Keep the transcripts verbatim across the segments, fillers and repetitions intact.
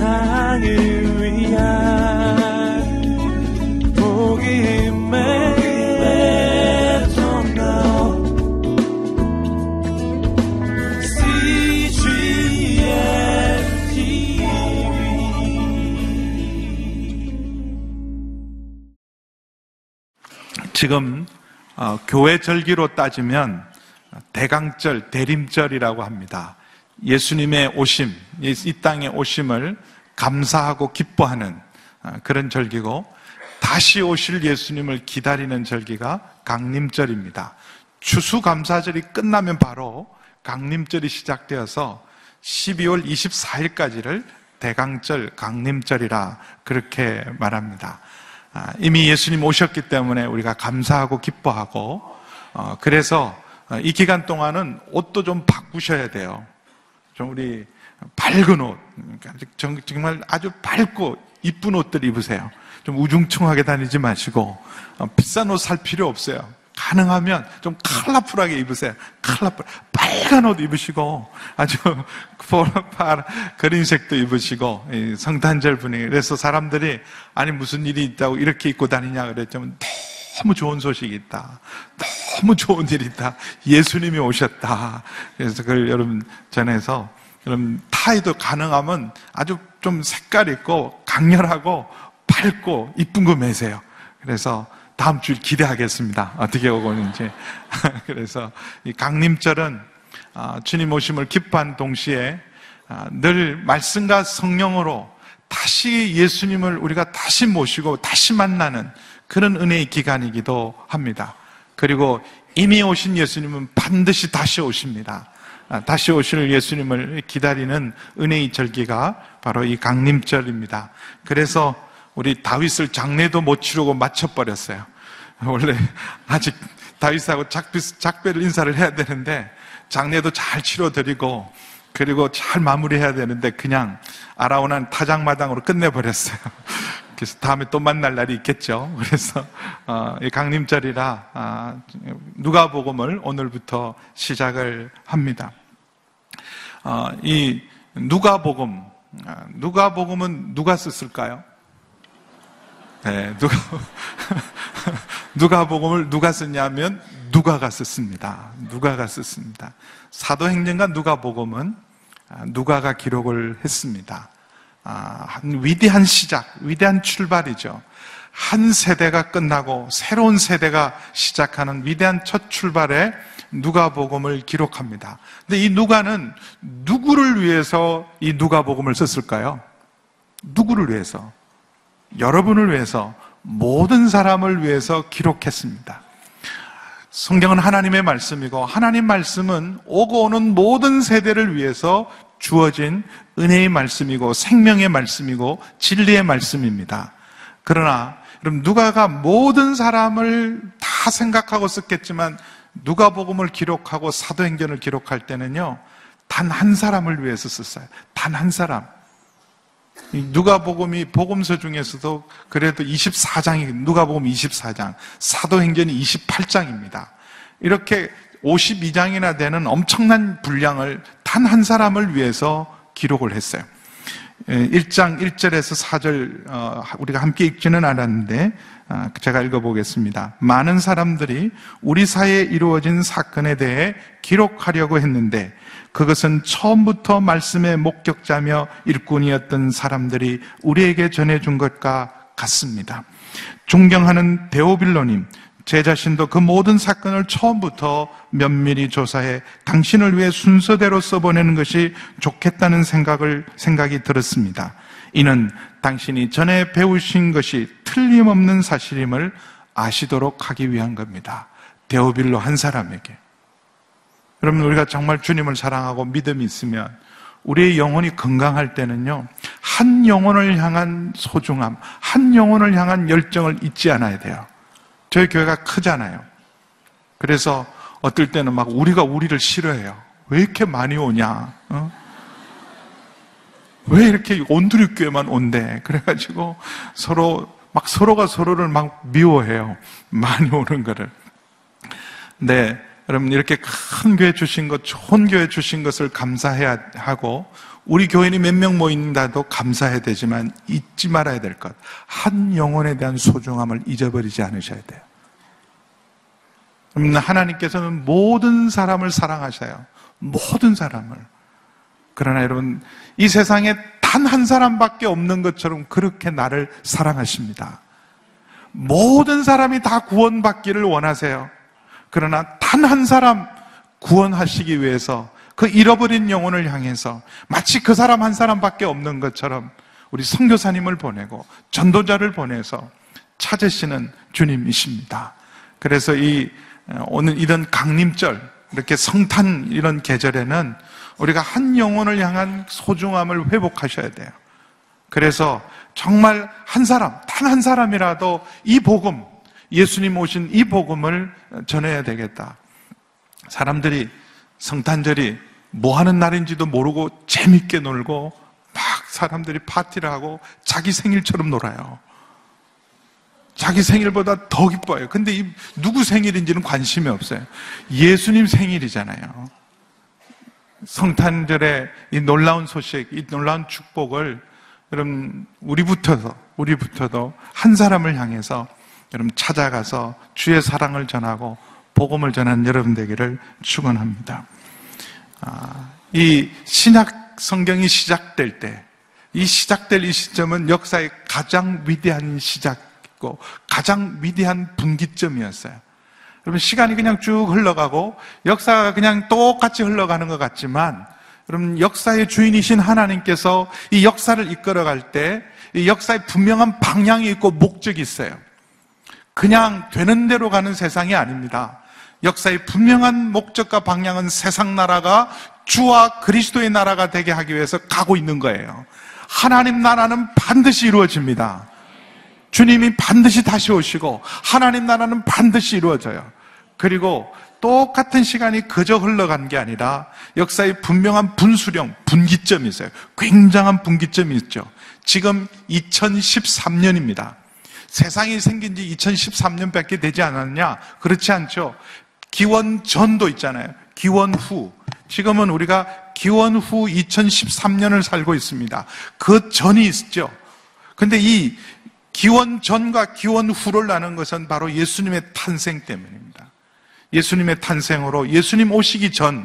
세상을 위한 복음의 씨지엔 티비 지금 어, 교회 절기로 따지면 대강절, 대림절이라고 합니다. 예수님의 오심, 이 땅의 오심을 감사하고 기뻐하는 그런 절기고, 다시 오실 예수님을 기다리는 절기가 강림절입니다. 추수감사절이 끝나면 바로 강림절이 시작되어서 십이월 이십사일까지를 대강절, 강림절이라 그렇게 말합니다. 이미 예수님 오셨기 때문에 우리가 감사하고 기뻐하고, 그래서 이 기간 동안은 옷도 좀 바꾸셔야 돼요. 좀 우리 밝은 옷, 정말 아주 밝고 이쁜 옷들 입으세요. 좀 우중충하게 다니지 마시고, 비싼 옷 살 필요 없어요. 가능하면 좀 컬러풀하게 입으세요. 컬러풀, 빨간 옷 입으시고, 아주 보라파 그린색도 입으시고, 성탄절 분위기. 그래서 사람들이 아니 무슨 일이 있다고 이렇게 입고 다니냐 그랬지만, 너무 좋은 소식이 있다, 너무 좋은 일이 있다, 예수님이 오셨다. 그래서 그걸 여러분 전해서, 그럼 타이도 가능하면 아주 좀 색깔 있고 강렬하고 밝고 이쁜 거 매세요. 그래서 다음 주일 기대하겠습니다, 어떻게 오는지. 그래서 이 강림절은 주님 오심을 기뻐한 동시에 늘 말씀과 성령으로 다시 예수님을 우리가 다시 모시고 다시 만나는 그런 은혜의 기간이기도 합니다. 그리고 이미 오신 예수님은 반드시 다시 오십니다. 다시 오실 예수님을 기다리는 은혜의 절기가 바로 이 강림절입니다. 그래서 우리 다윗을 장례도 못 치르고 맞춰버렸어요. 원래 아직 다윗하고 작별 인사를 해야 되는데, 장례도 잘 치러드리고 그리고 잘 마무리해야 되는데 그냥 아라오난 타작마당으로 끝내버렸어요. 그래서 다음에 또 만날 날이 있겠죠. 그래서 이 강림절이라 누가복음을 오늘부터 시작을 합니다. 이 누가복음, 누가복음은 누가 썼을까요? 네, 누가 누가복음을 누가 썼냐면 누가가 썼습니다. 누가가 썼습니다. 사도행전과 누가복음은 누가가 기록을 했습니다. 아, 위대한 시작, 위대한 출발이죠. 한 세대가 끝나고 새로운 세대가 시작하는 위대한 첫 출발에 누가복음을 기록합니다. 근데 이 누가는 누구를 위해서 이 누가복음을 썼을까요? 누구를 위해서? 여러분을 위해서, 모든 사람을 위해서 기록했습니다. 성경은 하나님의 말씀이고, 하나님 말씀은 오고 오는 모든 세대를 위해서 주어진 은혜의 말씀이고 생명의 말씀이고 진리의 말씀입니다. 그러나 여러분, 누가가 모든 사람을 다 생각하고 썼겠지만, 누가복음을 기록하고 사도행전을 기록할 때는요, 단 한 사람을 위해서 썼어요. 단 한 사람. 누가복음이 복음서 중에서도 그래도 이십사 장이, 누가복음 이십사 장, 사도행전이 이십팔 장입니다. 이렇게 오십이 장이나 되는 엄청난 분량을 단 한 사람을 위해서 기록을 했어요. 일 장 일 절에서 사 절 우리가 함께 읽지는 않았는데 제가 읽어보겠습니다. 많은 사람들이 우리 사회에 이루어진 사건에 대해 기록하려고 했는데, 그것은 처음부터 말씀의 목격자며 일꾼이었던 사람들이 우리에게 전해준 것과 같습니다. 존경하는 데오빌로님, 제 자신도 그 모든 사건을 처음부터 면밀히 조사해 당신을 위해 순서대로 써보내는 것이 좋겠다는 생각을, 생각이 들었습니다. 이는 당신이 전에 배우신 것이 틀림없는 사실임을 아시도록 하기 위한 겁니다. 데오빌로 한 사람에게. 여러분, 우리가 정말 주님을 사랑하고 믿음이 있으면, 우리의 영혼이 건강할 때는요, 한 영혼을 향한 소중함, 한 영혼을 향한 열정을 잊지 않아야 돼요. 저희 교회가 크잖아요. 그래서 어떨 때는 막 우리가 우리를 싫어해요. 왜 이렇게 많이 오냐? 어? 왜 이렇게 온두리 교회만 온대? 그래가지고 서로 막 서로가 서로를 막 미워해요. 많이 오는 거를. 네, 여러분, 이렇게 큰 교회 주신 것, 좋은 교회 주신 것을 감사해야 하고, 우리 교인이 몇 명 모인다도 감사해야 되지만 잊지 말아야 될 것, 한 영혼에 대한 소중함을 잊어버리지 않으셔야 돼요. 하나님께서는 모든 사람을 사랑하셔요. 모든 사람을. 그러나 여러분, 이 세상에 단 한 사람밖에 없는 것처럼 그렇게 나를 사랑하십니다. 모든 사람이 다 구원받기를 원하세요. 그러나 단 한 사람 구원하시기 위해서 그 잃어버린 영혼을 향해서 마치 그 사람 한 사람밖에 없는 것처럼 우리 선교사님을 보내고 전도자를 보내서 찾으시는 주님이십니다. 그래서 이 오늘 이런 강림절, 이렇게 성탄 이런 계절에는 우리가 한 영혼을 향한 소중함을 회복하셔야 돼요. 그래서 정말 한 사람, 단 한 사람이라도 이 복음, 예수님 오신 이 복음을 전해야 되겠다. 사람들이 성탄절이 뭐 하는 날인지도 모르고 재밌게 놀고 막 사람들이 파티를 하고 자기 생일처럼 놀아요. 자기 생일보다 더 기뻐요. 근데 이 누구 생일인지는 관심이 없어요. 예수님 생일이잖아요. 성탄절의 이 놀라운 소식, 이 놀라운 축복을 여러분, 우리부터도, 우리부터도 한 사람을 향해서 여러분 찾아가서 주의 사랑을 전하고 복음을 전하는 여러분 되기를 축원합니다. 아, 이 신약 성경이 시작될 때, 이 시작될 이 시점은 역사의 가장 위대한 시작이고 가장 위대한 분기점이었어요. 여러분, 시간이 그냥 쭉 흘러가고 역사가 그냥 똑같이 흘러가는 것 같지만, 여러분, 역사의 주인이신 하나님께서 이 역사를 이끌어갈 때 이 역사에 분명한 방향이 있고 목적이 있어요. 그냥 되는 대로 가는 세상이 아닙니다. 역사의 분명한 목적과 방향은 세상 나라가 주와 그리스도의 나라가 되게 하기 위해서 가고 있는 거예요. 하나님 나라는 반드시 이루어집니다. 주님이 반드시 다시 오시고 하나님 나라는 반드시 이루어져요. 그리고 똑같은 시간이 그저 흘러간 게 아니라 역사의 분명한 분수령, 분기점이 있어요. 굉장한 분기점이 있죠. 지금 이천십삼 년입니다. 세상이 생긴 지 이천십삼 년밖에 되지 않았냐? 그렇지 않죠. 기원 전도 있잖아요. 기원 후. 지금은 우리가 기원 후 이천십삼 년을 살고 있습니다. 그 전이 있죠. 근데 이 기원 전과 기원 후를 아는 것은 바로 예수님의 탄생 때문입니다. 예수님의 탄생으로 예수님 오시기 전,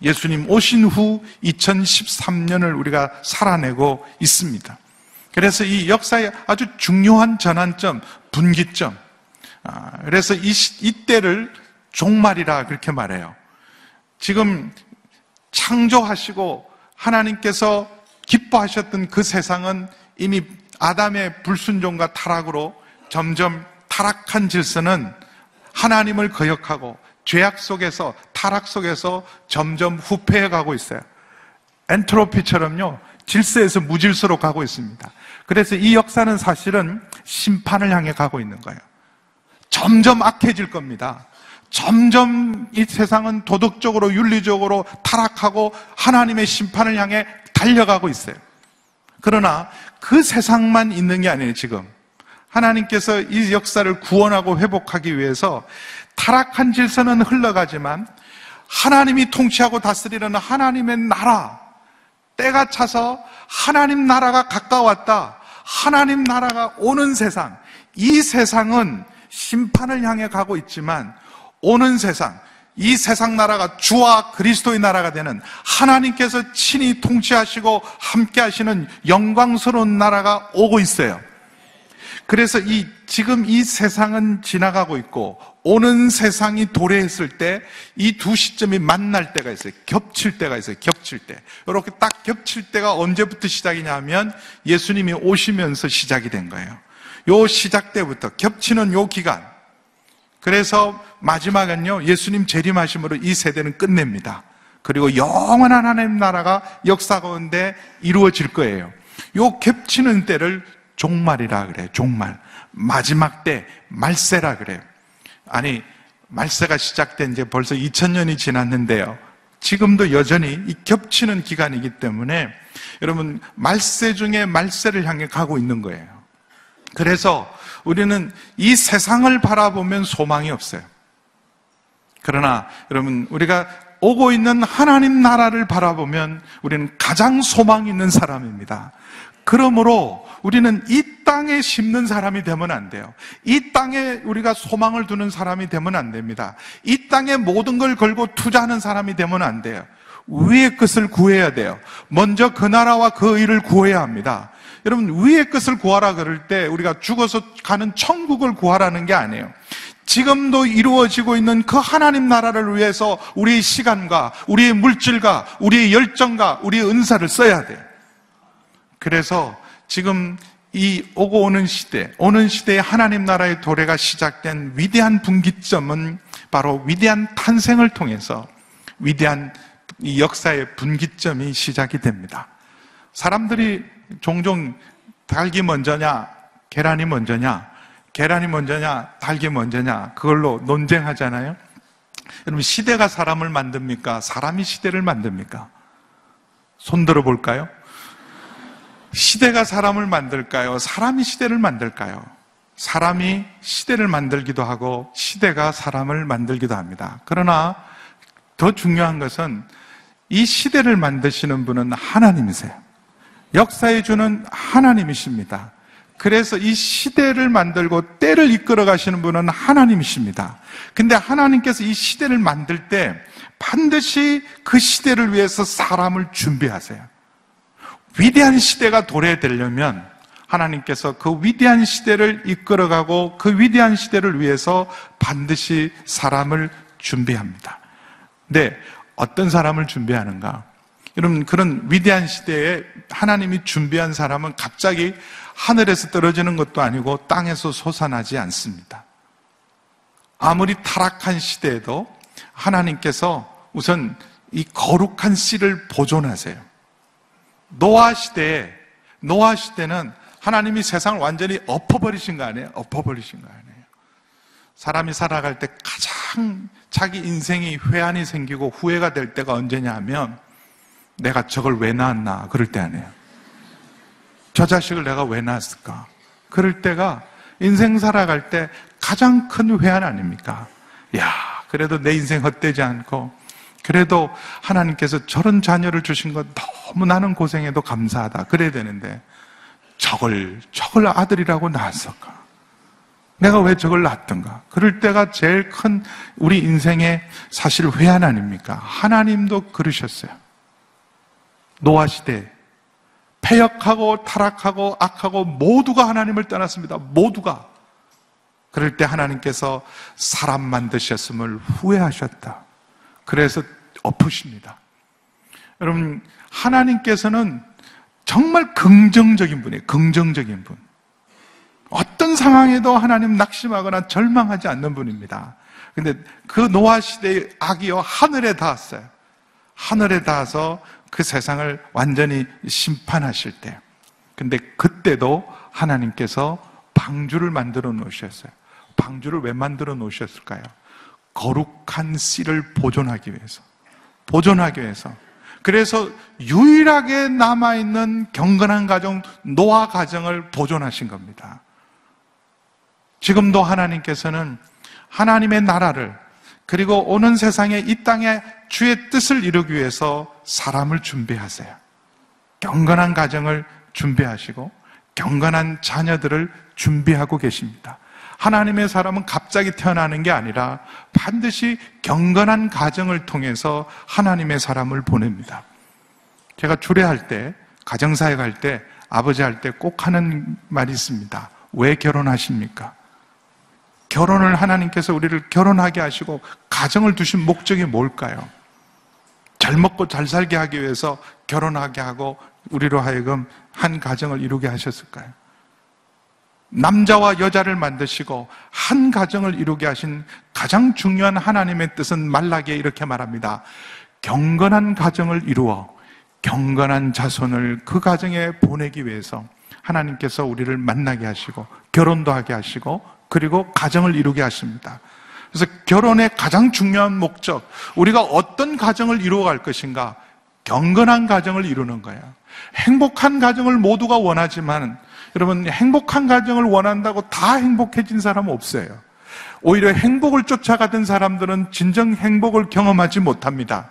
예수님 오신 후 이천십삼 년을 우리가 살아내고 있습니다. 그래서 이 역사의 아주 중요한 전환점, 분기점. 그래서 이, 이때를 종말이라 그렇게 말해요. 지금 창조하시고 하나님께서 기뻐하셨던 그 세상은 이미 아담의 불순종과 타락으로 점점 타락한 질서는 하나님을 거역하고 죄악 속에서, 타락 속에서 점점 후패해 가고 있어요. 엔트로피처럼요, 질서에서 무질서로 가고 있습니다. 그래서 이 역사는 사실은 심판을 향해 가고 있는 거예요. 점점 악해질 겁니다. 점점 이 세상은 도덕적으로, 윤리적으로 타락하고 하나님의 심판을 향해 달려가고 있어요. 그러나 그 세상만 있는 게 아니에요, 지금. 하나님께서 이 역사를 구원하고 회복하기 위해서 타락한 질서는 흘러가지만 하나님이 통치하고 다스리려는 하나님의 나라, 때가 차서 하나님 나라가 가까웠다, 하나님 나라가 오는 세상, 이 세상은 심판을 향해 가고 있지만 오는 세상, 이 세상 나라가 주와 그리스도의 나라가 되는, 하나님께서 친히 통치하시고 함께 하시는 영광스러운 나라가 오고 있어요. 그래서 이 지금 이 세상은 지나가고 있고 오는 세상이 도래했을 때 이 두 시점이 만날 때가 있어요. 겹칠 때가 있어요. 겹칠 때. 이렇게 딱 겹칠 때가 언제부터 시작이냐면 예수님이 오시면서 시작이 된 거예요. 요 시작 때부터 겹치는 요 기간. 그래서 마지막은요, 예수님 재림하심으로 이 세대는 끝냅니다. 그리고 영원한 하나님 나라가 역사 가운데 이루어질 거예요. 요 겹치는 때를 종말이라 그래요. 종말, 마지막 때, 말세라 그래요. 아니, 말세가 시작된 이제 벌써 이천 년이 지났는데요, 지금도 여전히 이 겹치는 기간이기 때문에 여러분, 말세 중에 말세를 향해 가고 있는 거예요. 그래서 우리는 이 세상을 바라보면 소망이 없어요. 그러나 여러분, 우리가 오고 있는 하나님 나라를 바라보면 우리는 가장 소망이 있는 사람입니다. 그러므로 우리는 이 땅에 심는 사람이 되면 안 돼요. 이 땅에 우리가 소망을 두는 사람이 되면 안 됩니다. 이 땅에 모든 걸 걸고 투자하는 사람이 되면 안 돼요. 위의 것을 구해야 돼요. 먼저 그 나라와 그 의를 구해야 합니다. 여러분, 위의 것을 구하라 그럴 때 우리가 죽어서 가는 천국을 구하라는 게 아니에요. 지금도 이루어지고 있는 그 하나님 나라를 위해서 우리의 시간과 우리의 물질과 우리의 열정과 우리의 은사를 써야 돼요. 그래서 지금 이 오고 오는 시대, 오는 시대에 하나님 나라의 도래가 시작된 위대한 분기점은 바로 위대한 탄생을 통해서 위대한 이 역사의 분기점이 시작이 됩니다. 사람들이 종종 닭이 먼저냐, 계란이 먼저냐, 계란이 먼저냐, 닭이 먼저냐 그걸로 논쟁하잖아요. 여러분, 시대가 사람을 만듭니까? 사람이 시대를 만듭니까? 손 들어볼까요? 시대가 사람을 만들까요? 사람이 시대를 만들까요? 사람이 시대를 만들기도 하고 시대가 사람을 만들기도 합니다. 그러나 더 중요한 것은 이 시대를 만드시는 분은 하나님이세요. 역사의 주는 하나님이십니다. 그래서 이 시대를 만들고 때를 이끌어 가시는 분은 하나님이십니다. 근데 하나님께서 이 시대를 만들 때 반드시 그 시대를 위해서 사람을 준비하세요. 위대한 시대가 도래되려면 하나님께서 그 위대한 시대를 이끌어가고 그 위대한 시대를 위해서 반드시 사람을 준비합니다. 근데 어떤 사람을 준비하는가? 여러분, 그런 위대한 시대에 하나님이 준비한 사람은 갑자기 하늘에서 떨어지는 것도 아니고 땅에서 솟아나지 않습니다. 아무리 타락한 시대에도 하나님께서 우선 이 거룩한 씨를 보존하세요. 노아 시대에, 노아 시대는 하나님이 세상을 완전히 엎어버리신 거 아니에요? 엎어버리신 거 아니에요? 사람이 살아갈 때 가장 자기 인생이 회한이 생기고 후회가 될 때가 언제냐 하면 내가 저걸 왜 낳았나 그럴 때 아니에요. 저 자식을 내가 왜 낳았을까? 그럴 때가 인생 살아갈 때 가장 큰 회한 아닙니까? 야, 그래도 내 인생 헛되지 않고 그래도 하나님께서 저런 자녀를 주신 것 너무 나는 고생해도 감사하다 그래야 되는데 저걸 저걸 아들이라고 낳았을까? 내가 왜 저걸 낳았던가? 그럴 때가 제일 큰 우리 인생의 사실 회한 아닙니까? 하나님도 그러셨어요. 노아 시대 패역하고 타락하고 악하고 모두가 하나님을 떠났습니다. 모두가. 그럴 때 하나님께서 사람 만드셨음을 후회하셨다. 그래서 엎으십니다. 여러분, 하나님께서는 정말 긍정적인 분이에요. 긍정적인 분. 어떤 상황에도 하나님 낙심하거나 절망하지 않는 분입니다. 근데 그 노아 시대의 악이요, 하늘에 닿았어요. 하늘에 닿아서 그 세상을 완전히 심판하실 때. 근데 그때도 하나님께서 방주를 만들어 놓으셨어요. 방주를 왜 만들어 놓으셨을까요? 거룩한 씨를 보존하기 위해서. 보존하기 위해서. 그래서 유일하게 남아있는 경건한 가정, 노아 가정을 보존하신 겁니다. 지금도 하나님께서는 하나님의 나라를, 그리고 오는 세상에 이 땅에 주의 뜻을 이루기 위해서 사람을 준비하세요. 경건한 가정을 준비하시고 경건한 자녀들을 준비하고 계십니다. 하나님의 사람은 갑자기 태어나는 게 아니라 반드시 경건한 가정을 통해서 하나님의 사람을 보냅니다. 제가 주례할 때, 가정사에 갈 때, 아버지 할 때 꼭 하는 말이 있습니다. 왜 결혼하십니까? 결혼을 하나님께서 우리를 결혼하게 하시고 가정을 두신 목적이 뭘까요? 잘 먹고 잘 살게 하기 위해서 결혼하게 하고 우리로 하여금 한 가정을 이루게 하셨을까요? 남자와 여자를 만드시고 한 가정을 이루게 하신 가장 중요한 하나님의 뜻은 말라기에 이렇게 말합니다. 경건한 가정을 이루어 경건한 자손을 그 가정에 보내기 위해서 하나님께서 우리를 만나게 하시고 결혼도 하게 하시고 그리고 가정을 이루게 하십니다. 그래서 결혼의 가장 중요한 목적, 우리가 어떤 가정을 이루어갈 것인가? 경건한 가정을 이루는 거예요. 행복한 가정을 모두가 원하지만 여러분, 행복한 가정을 원한다고 다 행복해진 사람은 없어요. 오히려 행복을 쫓아가던 사람들은 진정 행복을 경험하지 못합니다.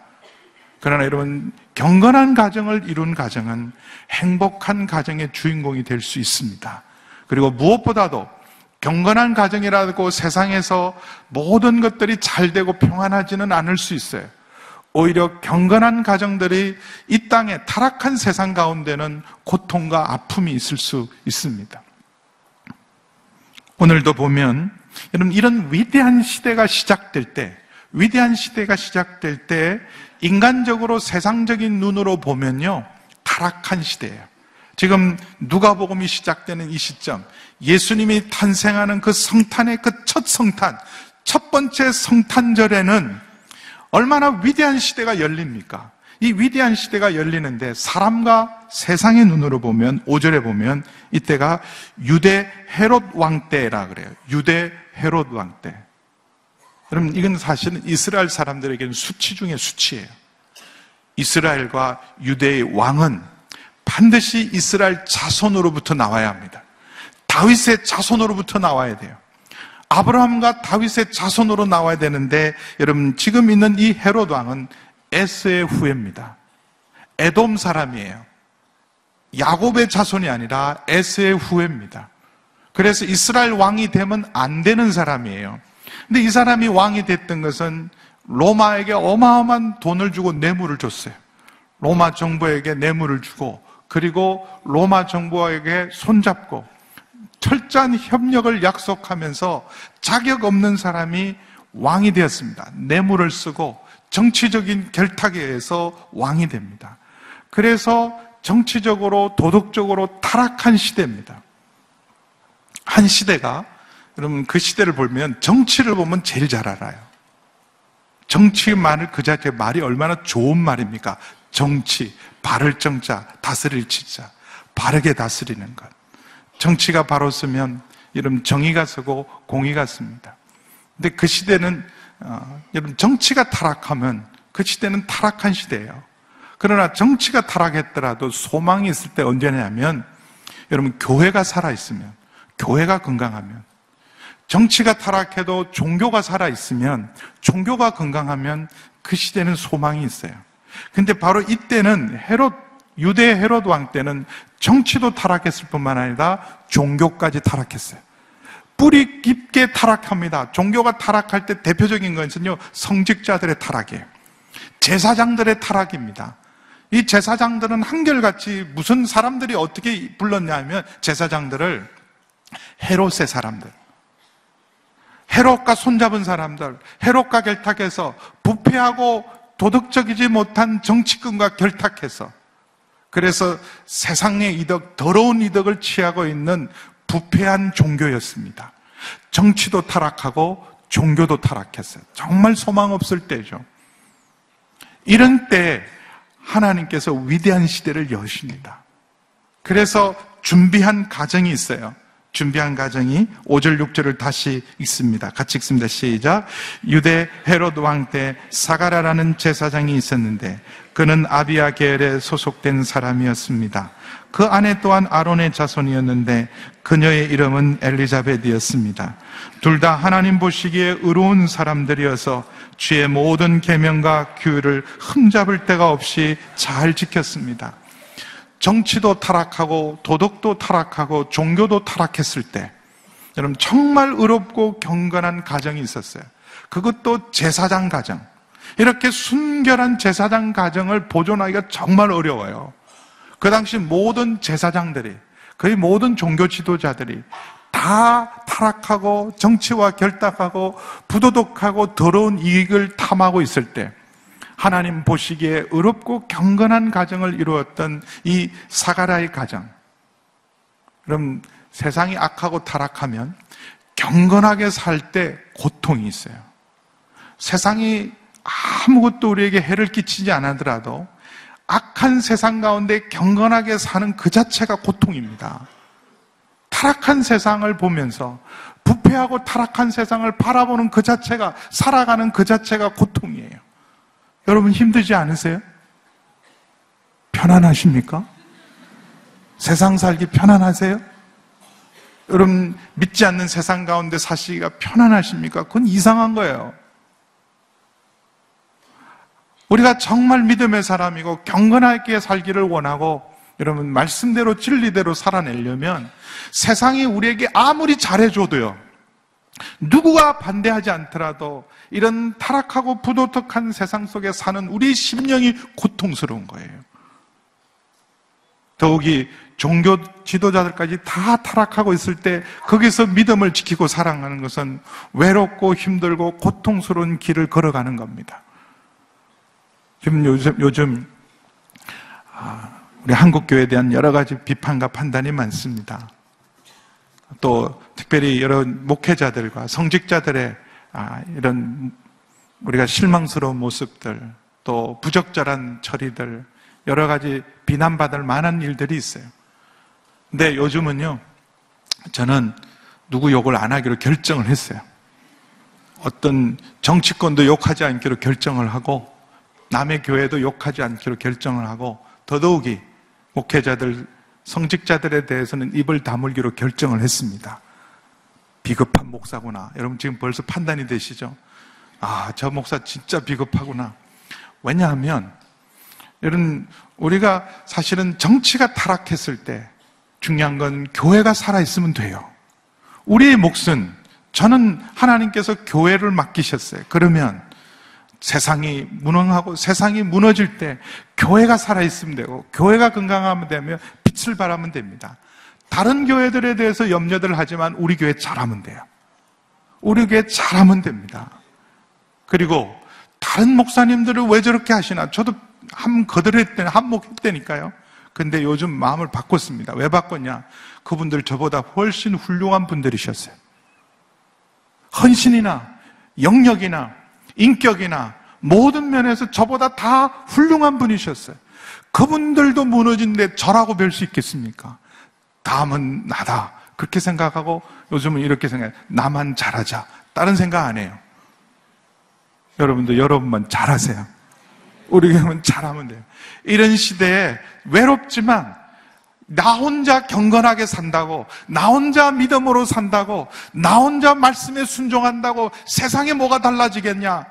그러나 여러분, 경건한 가정을 이룬 가정은 행복한 가정의 주인공이 될 수 있습니다. 그리고 무엇보다도 경건한 가정이라고 세상에서 모든 것들이 잘 되고 평안하지는 않을 수 있어요. 오히려 경건한 가정들이 이 땅의 타락한 세상 가운데는 고통과 아픔이 있을 수 있습니다. 오늘도 보면 여러분, 이런 위대한 시대가 시작될 때 위대한 시대가 시작될 때 인간적으로 세상적인 눈으로 보면요, 타락한 시대예요. 지금 누가복음이 시작되는 이 시점, 예수님이 탄생하는 그 성탄의 그 첫 성탄, 첫 번째 성탄절에는 얼마나 위대한 시대가 열립니까? 이 위대한 시대가 열리는데 사람과 세상의 눈으로 보면, 오 절에 보면 이때가 유대 헤롯 왕 때라 그래요. 유대 헤롯 왕 때. 여러분, 이건 사실은 이스라엘 사람들에게는 수치 중에 수치예요. 이스라엘과 유대의 왕은 반드시 이스라엘 자손으로부터 나와야 합니다. 다윗의 자손으로부터 나와야 돼요. 아브라함과 다윗의 자손으로 나와야 되는데 여러분, 지금 있는 이 헤롯 왕은 에스의 후예입니다. 에돔 사람이에요. 야곱의 자손이 아니라 에스의 후예입니다. 그래서 이스라엘 왕이 되면 안 되는 사람이에요. 근데 이 사람이 왕이 됐던 것은 로마에게 어마어마한 돈을 주고 뇌물을 줬어요. 로마 정부에게 뇌물을 주고, 그리고 로마 정부에게 손잡고 철저한 협력을 약속하면서 자격 없는 사람이 왕이 되었습니다. 뇌물을 쓰고 정치적인 결탁에 의해서 왕이 됩니다. 그래서 정치적으로, 도덕적으로 타락한 시대입니다. 한 시대가, 여러분, 그 시대를 보면, 정치를 보면 제일 잘 알아요. 정치 말 그 자체 말이 얼마나 좋은 말입니까? 정치, 바를 정자, 다스릴 치자, 바르게 다스리는 것. 정치가 바로 쓰면 여러분, 정의가 서고 공의가 씁니다. 근데 그 시대는 어, 여러분, 정치가 타락하면 그 시대는 타락한 시대예요. 그러나 정치가 타락했더라도 소망이 있을 때 언제냐면 여러분, 교회가 살아 있으면, 교회가 건강하면. 정치가 타락해도 종교가 살아있으면, 종교가 건강하면 그 시대는 소망이 있어요. 근데 바로 이때는 헤롯, 유대 헤롯 왕 때는 정치도 타락했을 뿐만 아니라 종교까지 타락했어요. 뿌리 깊게 타락합니다. 종교가 타락할 때 대표적인 것은요, 성직자들의 타락이에요. 제사장들의 타락입니다. 이 제사장들은 한결같이 무슨 사람들이 어떻게 불렀냐 하면 제사장들을 헤롯의 사람들, 헤롯과 손잡은 사람들, 헤롯과 결탁해서 부패하고 도덕적이지 못한 정치권과 결탁해서, 그래서 세상의 이득, 더러운 이득을 취하고 있는 부패한 종교였습니다. 정치도 타락하고 종교도 타락했어요. 정말 소망 없을 때죠. 이런 때 하나님께서 위대한 시대를 여십니다. 그래서 준비한 가정이 있어요. 준비한 가정이 오 절 육 절을 다시 읽습니다. 같이 읽습니다. 시작. 유대 헤롯 왕 때 사가랴라는 제사장이 있었는데 그는 아비야 계열에 소속된 사람이었습니다. 그 아내 또한 아론의 자손이었는데 그녀의 이름은 엘리자벳이었습니다. 둘 다 하나님 보시기에 의로운 사람들이어서 주의 모든 계명과 규율을 흠잡을 데가 없이 잘 지켰습니다. 정치도 타락하고 도덕도 타락하고 종교도 타락했을 때 여러분, 정말 의롭고 경건한 가정이 있었어요. 그것도 제사장 가정. 이렇게 순결한 제사장 가정을 보존하기가 정말 어려워요. 그 당시 모든 제사장들이, 거의 모든 종교 지도자들이 다 타락하고 정치와 결탁하고 부도덕하고 더러운 이익을 탐하고 있을 때 하나님 보시기에 의롭고 경건한 가정을 이루었던 이 사가랴의 가정. 그럼 세상이 악하고 타락하면 경건하게 살 때 고통이 있어요. 세상이 아무것도 우리에게 해를 끼치지 않더라도 악한 세상 가운데 경건하게 사는 그 자체가 고통입니다. 타락한 세상을 보면서, 부패하고 타락한 세상을 바라보는 그 자체가, 살아가는 그 자체가 고통이에요. 여러분, 힘들지 않으세요? 편안하십니까? 세상 살기 편안하세요? 여러분, 믿지 않는 세상 가운데 사시기가 편안하십니까? 그건 이상한 거예요. 우리가 정말 믿음의 사람이고 경건하게 살기를 원하고 여러분 말씀대로 진리대로 살아내려면 세상이 우리에게 아무리 잘해줘도요, 누구가 반대하지 않더라도 이런 타락하고 부도덕한 세상 속에 사는 우리 심령이 고통스러운 거예요. 더욱이 종교 지도자들까지 다 타락하고 있을 때 거기서 믿음을 지키고 사랑하는 것은 외롭고 힘들고 고통스러운 길을 걸어가는 겁니다. 지금 요즘, 요즘 우리 한국교회에 대한 여러 가지 비판과 판단이 많습니다. 또 특별히 여러 목회자들과 성직자들의 이런 우리가 실망스러운 모습들, 또 부적절한 처리들, 여러 가지 비난받을 만한 일들이 있어요. 근데 요즘은요, 저는 누구 욕을 안 하기로 결정을 했어요. 어떤 정치권도 욕하지 않기로 결정을 하고, 남의 교회도 욕하지 않기로 결정을 하고, 더더욱이 목회자들, 성직자들에 대해서는 입을 다물기로 결정을 했습니다. 비겁한 목사구나. 여러분 지금 벌써 판단이 되시죠? 아, 저 목사 진짜 비겁하구나. 왜냐하면 이런 우리가 사실은 정치가 타락했을 때 중요한 건 교회가 살아있으면 돼요. 우리의 몫은, 저는 하나님께서 교회를 맡기셨어요. 그러면 세상이 무능하고 세상이 무너질 때 교회가 살아있으면 되고, 교회가 건강하면 되면 빛을 발하면 됩니다. 다른 교회들에 대해서 염려들 하지만 우리 교회 잘하면 돼요. 우리 교회 잘하면 됩니다. 그리고 다른 목사님들은 왜 저렇게 하시나, 저도 한 거들했대, 한몫했대니까요. 근데 요즘 마음을 바꿨습니다. 왜 바꿨냐? 그분들 저보다 훨씬 훌륭한 분들이셨어요. 헌신이나 영역이나 인격이나 모든 면에서 저보다 다 훌륭한 분이셨어요. 그분들도 무너진데 저라고 뵐 수 있겠습니까? 다음은 나다. 그렇게 생각하고 요즘은 이렇게 생각해요. 나만 잘하자. 다른 생각 안 해요. 여러분도 여러분만 잘하세요. 우리 교회는 잘하면 돼요. 이런 시대에 외롭지만 나 혼자 경건하게 산다고, 나 혼자 믿음으로 산다고, 나 혼자 말씀에 순종한다고 세상에 뭐가 달라지겠냐?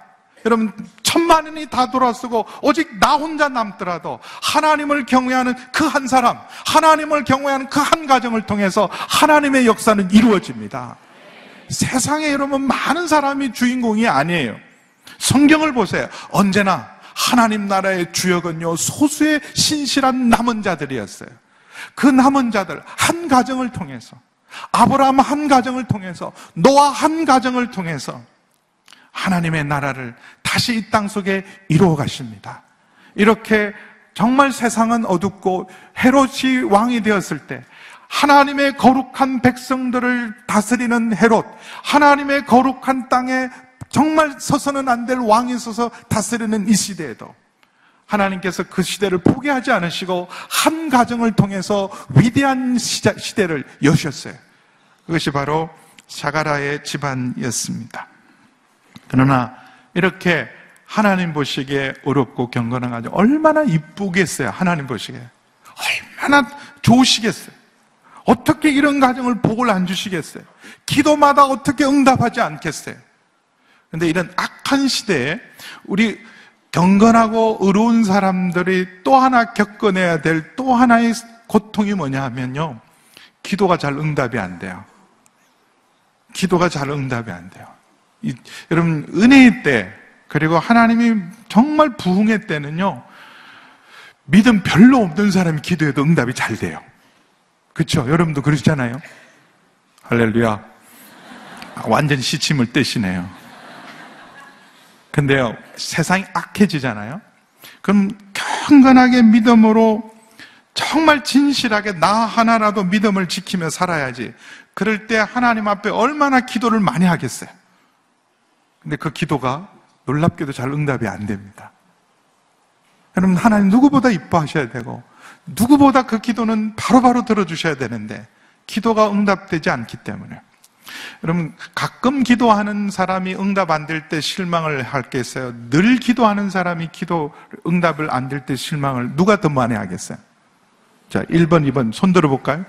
여러분 천만 원이 다 돌아쓰고 오직 나 혼자 남더라도 하나님을 경외하는 그 한 사람, 하나님을 경외하는 그 한 가정을 통해서 하나님의 역사는 이루어집니다. 세상에 여러분 많은 사람이 주인공이 아니에요. 성경을 보세요. 언제나 하나님 나라의 주역은요, 소수의 신실한 남은 자들이었어요. 그 남은 자들 한 가정을 통해서, 아브라함 한 가정을 통해서, 노아 한 가정을 통해서 하나님의 나라를 다시 이 땅 속에 이루어 가십니다. 이렇게 정말 세상은 어둡고 헤롯이 왕이 되었을 때 하나님의 거룩한 백성들을 다스리는 헤롯, 하나님의 거룩한 땅에 정말 서서는 안 될 왕이 서서 다스리는 이 시대에도 하나님께서 그 시대를 포기하지 않으시고 한 가정을 통해서 위대한 시대를 여셨어요. 그것이 바로 사가랴의 집안이었습니다. 그러나 이렇게 하나님 보시기에 어렵고 경건한 가정 얼마나 이쁘겠어요. 하나님 보시기에 얼마나 좋으시겠어요. 어떻게 이런 가정을 복을 안 주시겠어요. 기도마다 어떻게 응답하지 않겠어요. 그런데 이런 악한 시대에 우리 경건하고 의로운 사람들이 또 하나 겪어내야 될 또 하나의 고통이 뭐냐 하면요, 기도가 잘 응답이 안 돼요. 기도가 잘 응답이 안 돼요. 이, 여러분 은혜의 때, 그리고 하나님이 정말 부흥의 때는요, 믿음 별로 없는 사람이 기도해도 응답이 잘 돼요. 그렇죠? 여러분도 그러시잖아요. 할렐루야. 아, 완전 시침을 떼시네요. 근데요, 세상이 악해지잖아요. 그럼 경건하게 믿음으로 정말 진실하게 나 하나라도 믿음을 지키며 살아야지. 그럴 때 하나님 앞에 얼마나 기도를 많이 하겠어요. 근데 그 기도가 놀랍게도 잘 응답이 안 됩니다. 여러분 하나님 누구보다 이뻐하셔야 되고 누구보다 그 기도는 바로바로 들어주셔야 되는데 기도가 응답되지 않기 때문에. 여러분 가끔 기도하는 사람이 응답 안 될 때 실망을 하겠어요? 늘 기도하는 사람이 기도 응답을 안 될 때 실망을 누가 더 많이 하겠어요? 자, 일 번, 이 번 손 들어볼까요?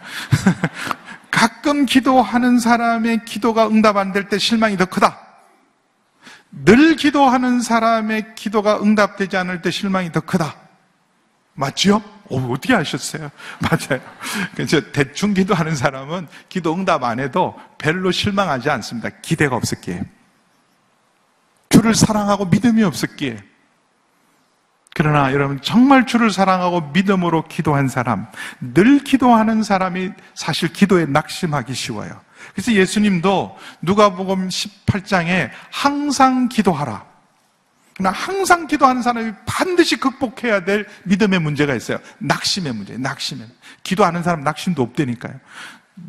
가끔 기도하는 사람의 기도가 응답 안 될 때 실망이 더 크다. 늘 기도하는 사람의 기도가 응답되지 않을 때 실망이 더 크다. 맞죠? 오, 어떻게 아셨어요? 맞아요. 그래서 대충 기도하는 사람은 기도 응답 안 해도 별로 실망하지 않습니다. 기대가 없었기에, 주를 사랑하고 믿음이 없었기에. 그러나 여러분, 정말 주를 사랑하고 믿음으로 기도한 사람, 늘 기도하는 사람이 사실 기도에 낙심하기 쉬워요. 그래서 예수님도 누가복음 십팔 장에 항상 기도하라. 그러나 항상 기도하는 사람이 반드시 극복해야 될 믿음의 문제가 있어요. 낙심의 문제예요. 낙심의. 기도하는 사람 낙심도 없다니까요.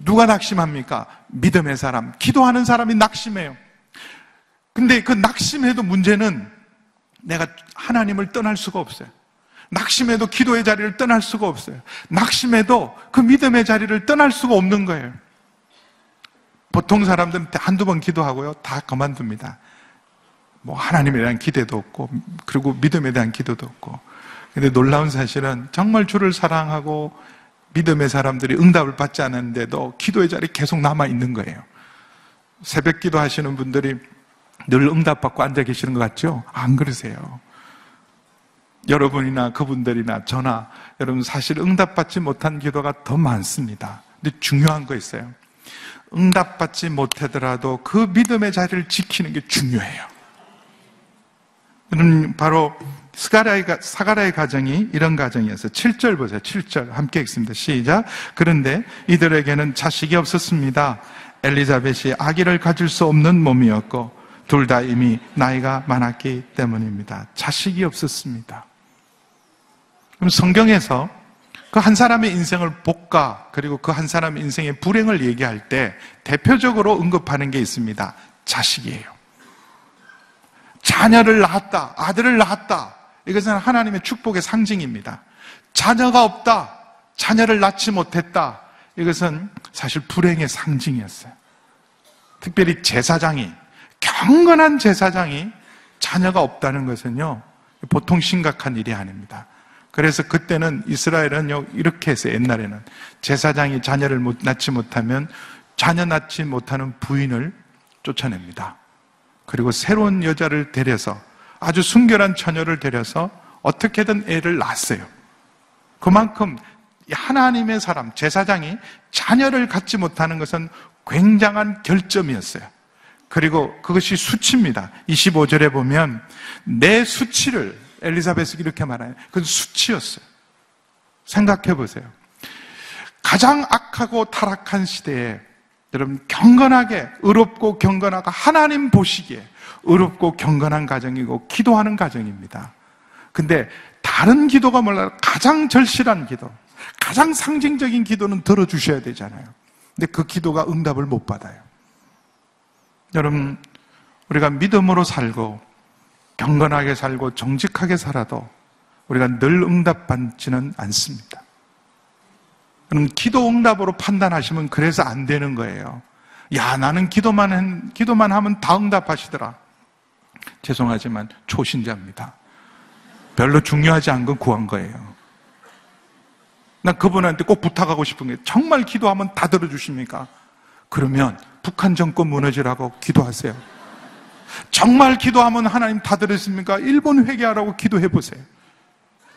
누가 낙심합니까? 믿음의 사람. 기도하는 사람이 낙심해요. 근데 그 낙심해도 문제는 내가 하나님을 떠날 수가 없어요. 낙심해도 기도의 자리를 떠날 수가 없어요. 낙심해도 그 믿음의 자리를 떠날 수가 없는 거예요. 보통 사람들은 한두 번 기도하고요, 다 그만둡니다. 뭐 하나님에 대한 기대도 없고, 그리고 믿음에 대한 기도도 없고. 근데 놀라운 사실은 정말 주를 사랑하고 믿음의 사람들이 응답을 받지 않았는데도 기도의 자리 계속 남아있는 거예요. 새벽 기도하시는 분들이 늘 응답받고 앉아 계시는 것 같죠? 안 그러세요. 여러분이나 그분들이나 저나 여러분, 사실 응답받지 못한 기도가 더 많습니다. 근데 중요한 거 있어요. 응답받지 못하더라도 그 믿음의 자리를 지키는 게 중요해요. 바로 사가랴의 가정이 이런 가정이었어요. 칠 절 보세요. 칠 절 함께 읽습니다. 시작. 그런데 이들에게는 자식이 없었습니다. 엘리자벳이 아기를 가질 수 없는 몸이었고 둘 다 이미 나이가 많았기 때문입니다. 자식이 없었습니다. 그럼 성경에서 그 한 사람의 인생을 복과 그리고 그 한 사람의 인생의 불행을 얘기할 때 대표적으로 언급하는 게 있습니다. 자식이에요. 자녀를 낳았다, 아들을 낳았다. 이것은 하나님의 축복의 상징입니다. 자녀가 없다, 자녀를 낳지 못했다. 이것은 사실 불행의 상징이었어요. 특별히 제사장이, 경건한 제사장이 자녀가 없다는 것은요, 보통 심각한 일이 아닙니다. 그래서 그때는 이스라엘은요, 이렇게 했어요. 옛날에는 제사장이 자녀를 낳지 못하면 자녀 낳지 못하는 부인을 쫓아냅니다. 그리고 새로운 여자를 데려서, 아주 순결한 처녀를 데려서 어떻게든 애를 낳았어요. 그만큼 하나님의 사람, 제사장이 자녀를 갖지 못하는 것은 굉장한 결점이었어요. 그리고 그것이 수치입니다. 이십오 절에 보면 내 수치를, 엘리사벳이 이렇게 말하네요. 그건 수치였어요. 생각해 보세요. 가장 악하고 타락한 시대에 여러분, 경건하게, 의롭고 경건하고 하나님 보시기에 의롭고 경건한 가정이고 기도하는 가정입니다. 근데 다른 기도가 몰라요. 가장 절실한 기도, 가장 상징적인 기도는 들어주셔야 되잖아요. 근데 그 기도가 응답을 못 받아요. 여러분, 우리가 믿음으로 살고 경건하게 살고 정직하게 살아도 우리가 늘 응답받지는 않습니다. 여러분, 기도 응답으로 판단하시면 그래서 안 되는 거예요. 야, 나는 기도만, 한, 기도만 하면 다 응답하시더라. 죄송하지만 초신자입니다. 별로 중요하지 않은 건 구한 거예요. 나 그분한테 꼭 부탁하고 싶은 게, 정말 기도하면 다 들어주십니까? 그러면 북한 정권 무너지라고 기도하세요. 정말 기도하면 하나님 다 들으십니까? 일본 회개하라고 기도해보세요.